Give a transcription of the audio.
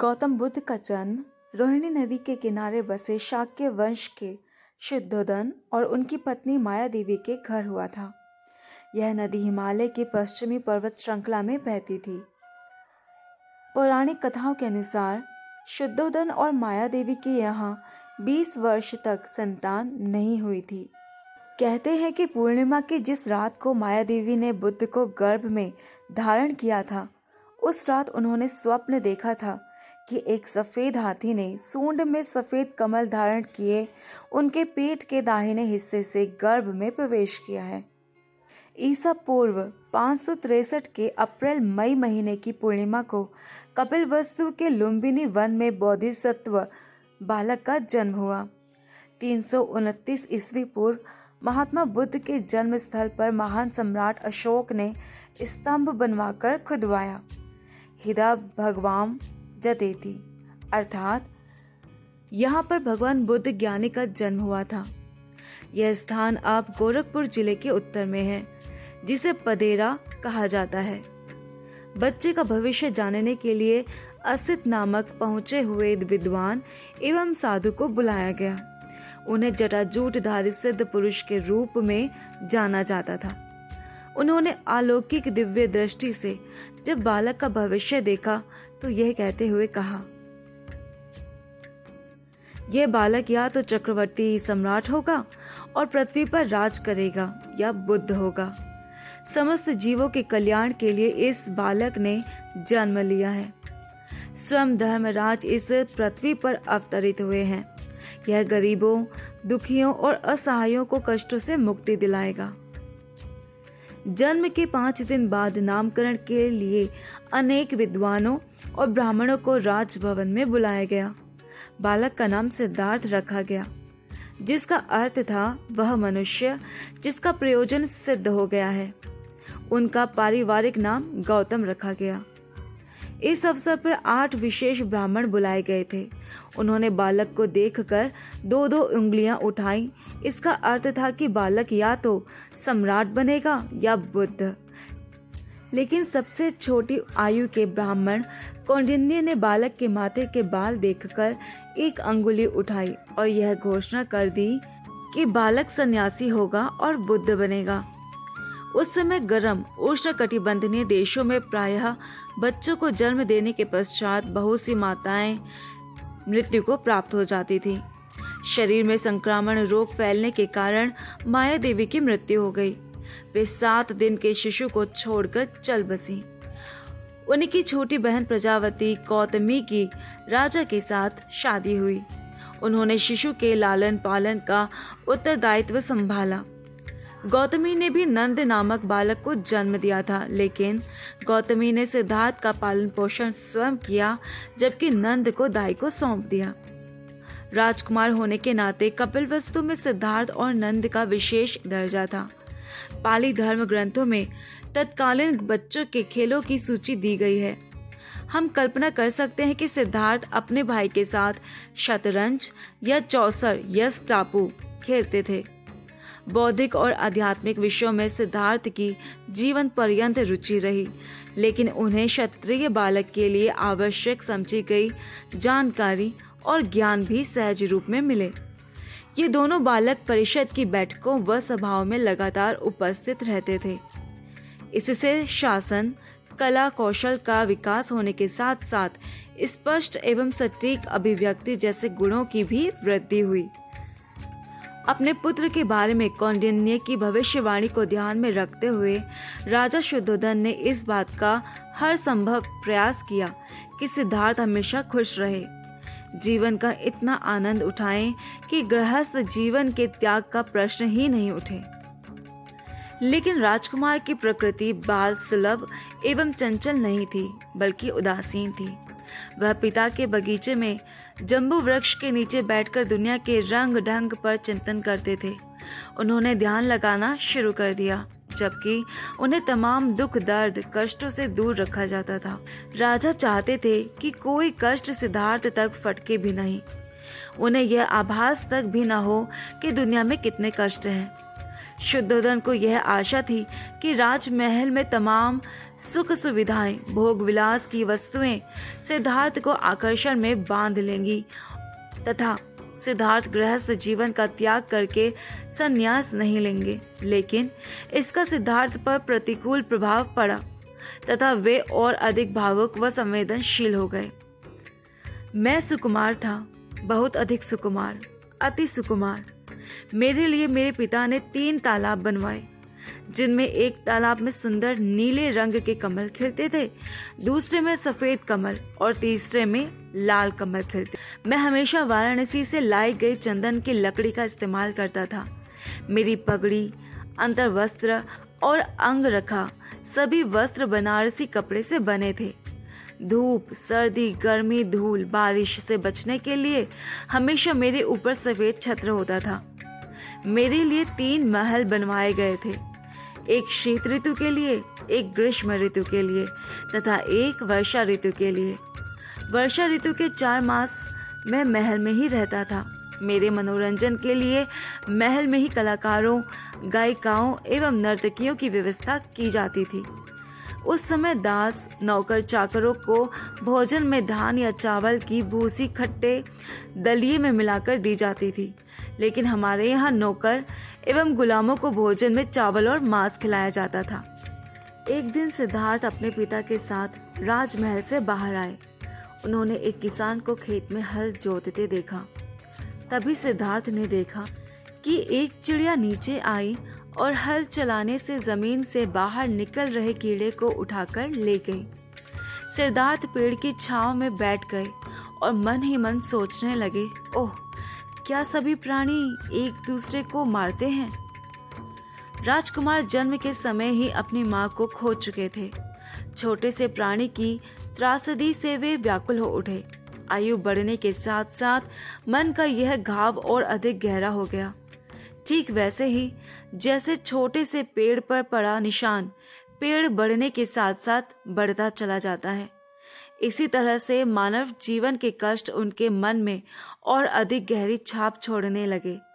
गौतम बुद्ध का जन्म रोहिणी नदी के किनारे बसे शाक्य वंश के शुद्धोदन और उनकी पत्नी माया देवी के घर हुआ था। यह नदी हिमालय की पश्चिमी पर्वत श्रृंखला में बहती थी। पौराणिक कथाओं के अनुसार शुद्धोदन और माया देवी के यहाँ 20 वर्ष तक संतान नहीं हुई थी। कहते हैं कि पूर्णिमा की जिस रात को माया देवी ने बुद्ध को गर्भ में धारण किया था, उस रात उन्होंने स्वप्न देखा था कि एक सफेद हाथी ने सूंड में सफेद कमल धारण किए उनके पेट के दाहिने हिस्से से गर्भ में प्रवेश किया है। ईसा पूर्व 563 के अप्रैल मई महीने की पूर्णिमा को कपिलवस्तु के लुम्बिनी वन में बोधि सत्व बालक का जन्म हुआ। 329 ईस्वी पूर्व महात्मा बुद्ध के जन्म स्थल पर महान सम्राट अशोक ने स्तंभ बनवाकर खुदवाया। हिदा भगवान जदेती अर्थात यहाँ पर भगवान बुद्ध ज्ञानी का जन्म हुआ था। यह स्थान अब गोरखपुर जिले के उत्तर में है, जिसे पदेरा कहा जाता है। बच्चे का भविष्य जानने के लिए असित नामक पहुंचे हुए विद्वान एवं साधु को बुलाया गया। उन्हें जटाजूटधारी सिद्ध पुरुष के रूप में जाना जाता था। उन्होंने अलौकिक दिव्य दृष्टि से जब बालक का भविष्य देखा तो यह कहते हुए कहा, यह बालक या तो चक्रवर्ती सम्राट होगा और पृथ्वी पर राज करेगा या बुद्ध होगा। समस्त जीवों के कल्याण के लिए इस बालक ने जन्म लिया है। स्वयं धर्मराज इस पृथ्वी पर अवतरित हुए हैं। यह गरीबों, दुखियों और असहायों को कष्टों से मुक्ति दिलाएगा। जन्म के 5 दिन बाद नामकरण के लिए अनेक विद्वानों और ब्राह्मणों को राजभवन में बुलाया गया। बालक का नाम सिद्धार्थ रखा गया, जिसका अर्थ था वह मनुष्य जिसका प्रयोजन सिद्ध हो गया है। उनका पारिवारिक नाम गौतम रखा गया। इस अवसर पर 8 विशेष ब्राह्मण बुलाए गए थे। उन्होंने बालक को देखकर 2-2 उंगलियां उठाई। इसका अर्थ था कि बालक या तो सम्राट बनेगा या बुद्ध। लेकिन सबसे छोटी आयु के ब्राह्मण कौंडिन्य ने बालक के माथे के बाल देखकर 1 अंगुली उठाई और यह घोषणा कर दी कि बालक सन्यासी होगा और बुद्ध बनेगा। उस समय गर्म उष्णकटिबंधीय देशों में प्रायः बच्चों को जन्म देने के पश्चात बहुत सी माताएं मृत्यु को प्राप्त हो जाती थी। शरीर में संक्रमण रोग फैलने के कारण माया देवी की मृत्यु हो गई। वे 7 दिन के शिशु को छोड़कर चल बसी। उनकी छोटी बहन प्रजावती गौतमी की राजा के साथ शादी हुई। उन्होंने शिशु के लालन पालन का उत्तरदायित्व संभाला। गौतमी ने भी नंद नामक बालक को जन्म दिया था, लेकिन गौतमी ने सिद्धार्थ का पालन पोषण स्वयं किया, जबकि नंद को दाई को सौंप दिया। राजकुमार होने के नाते कपिलवस्तु में सिद्धार्थ और नंद का विशेष दर्जा था। पाली धर्म ग्रंथों में तत्कालीन बच्चों के खेलों की सूची दी गई है। हम कल्पना कर सकते हैं कि सिद्धार्थ अपने भाई के साथ शतरंज या चौसर या स्टापू खेलते थे। बौद्धिक और आध्यात्मिक विषयों में सिद्धार्थ की जीवन पर्यंत रुचि रही, लेकिन उन्हें क्षत्रिय बालक के लिए आवश्यक समझी गई जानकारी और ज्ञान भी सहज रूप में मिले। ये दोनों बालक परिषद की बैठकों व सभाओं में लगातार उपस्थित रहते थे। इससे शासन, कला कौशल का विकास होने के साथ साथ स्पष्ट एवं सटीक अभिव्यक्ति जैसे गुणों की भी वृद्धि हुई। अपने पुत्र के बारे में कौंडिन्य की भविष्यवाणी को ध्यान में रखते हुए राजा शुद्धोदन ने इस बात का हर संभव प्रयास किया कि सिद्धार्थ हमेशा खुश रहे, जीवन का इतना आनंद उठाएं कि गृहस्थ जीवन के त्याग का प्रश्न ही नहीं उठे। लेकिन राजकुमार की प्रकृति बाल सुलभ एवं चंचल नहीं थी, बल्कि उदासीन थी। वह पिता के बगीचे में जंबु वृक्ष के नीचे बैठकर दुनिया के रंग ढंग पर चिंतन करते थे। उन्होंने ध्यान लगाना शुरू कर दिया, जबकि उन्हें तमाम दुख दर्द कष्टों से दूर रखा जाता था। राजा चाहते थे कि कोई कष्ट सिद्धार्थ तक फटके भी नहीं, उन्हें यह आभास तक भी न हो कि दुनिया में कितने कष्ट हैं। शुद्धोदन को यह आशा थी कि राजमहल में तमाम सुख सुविधाएं, भोग विलास की वस्तुएं सिद्धार्थ को आकर्षण में बांध लेंगी तथा सिद्धार्थ गृहस्थ जीवन का त्याग करके संन्यास नहीं लेंगे, लेकिन इसका सिद्धार्थ पर प्रतिकूल प्रभाव पड़ा तथा वे और अधिक भावुक व संवेदनशील हो गए। मैं सुकुमार था, बहुत अधिक सुकुमार, अति सुकुमार। मेरे लिए मेरे पिता ने 3 तालाब बनवाए, जिनमें एक तालाब में सुंदर नीले रंग के कमल खिलते थे, दूसरे में सफेद कमल और तीसरे में लाल कमल खिलते। मैं हमेशा वाराणसी से लाई गई चंदन की लकड़ी का इस्तेमाल करता था। मेरी पगड़ी, अंतर्वस्त्र और अंगरखा सभी वस्त्र बनारसी कपड़े से बने थे। धूप, सर्दी, गर्मी, धूल, बारिश से बचने के लिए हमेशा मेरे ऊपर सफेद छत्र होता था। मेरे लिए 3 महल बनवाए गए थे, एक शीत ऋतु के लिए, एक ग्रीष्म ऋतु के लिए तथा एक वर्षा ऋतु के लिए। वर्षा ऋतु के 4 मास मैं महल में ही रहता था। मेरे मनोरंजन के लिए महल में ही कलाकारों, गायिकाओं एवं नर्तकियों की व्यवस्था की जाती थी। उस समय दास, नौकर, चाकरों को भोजन में धान या चावल की भूसी खट्टे दलिये में मिलाकर दी जाती थी, लेकिन हमारे यहाँ नौकर एवं गुलामों को भोजन में चावल और मांस खिलाया जाता था। एक दिन सिद्धार्थ अपने पिता के साथ राजमहल से बाहर आए। उन्होंने एक किसान को खेत में हल जोतते देखा। तभी सिद्धार्थ ने देखा कि एक चिड़िया नीचे आई और हल चलाने से जमीन से बाहर निकल रहे कीड़े को उठाकर ले गई। सिद्धार्थ पेड़ की छांव में बैठ गए और मन ही मन सोचने लगे, ओह, क्या सभी प्राणी एक दूसरे को मारते हैं? राजकुमार जन्म के समय ही अपनी माँ को खो चुके थे। छोटे से प्राणी की त्रासदी से वे व्याकुल हो उठे। आयु बढ़ने के साथ साथ मन का यह घाव और अधिक गहरा हो गया, ठीक वैसे ही जैसे छोटे से पेड़ पर पड़ा निशान पेड़ बढ़ने के साथ साथ बढ़ता चला जाता है। इसी तरह से मानव जीवन के कष्ट उनके मन में और अधिक गहरी छाप छोड़ने लगे।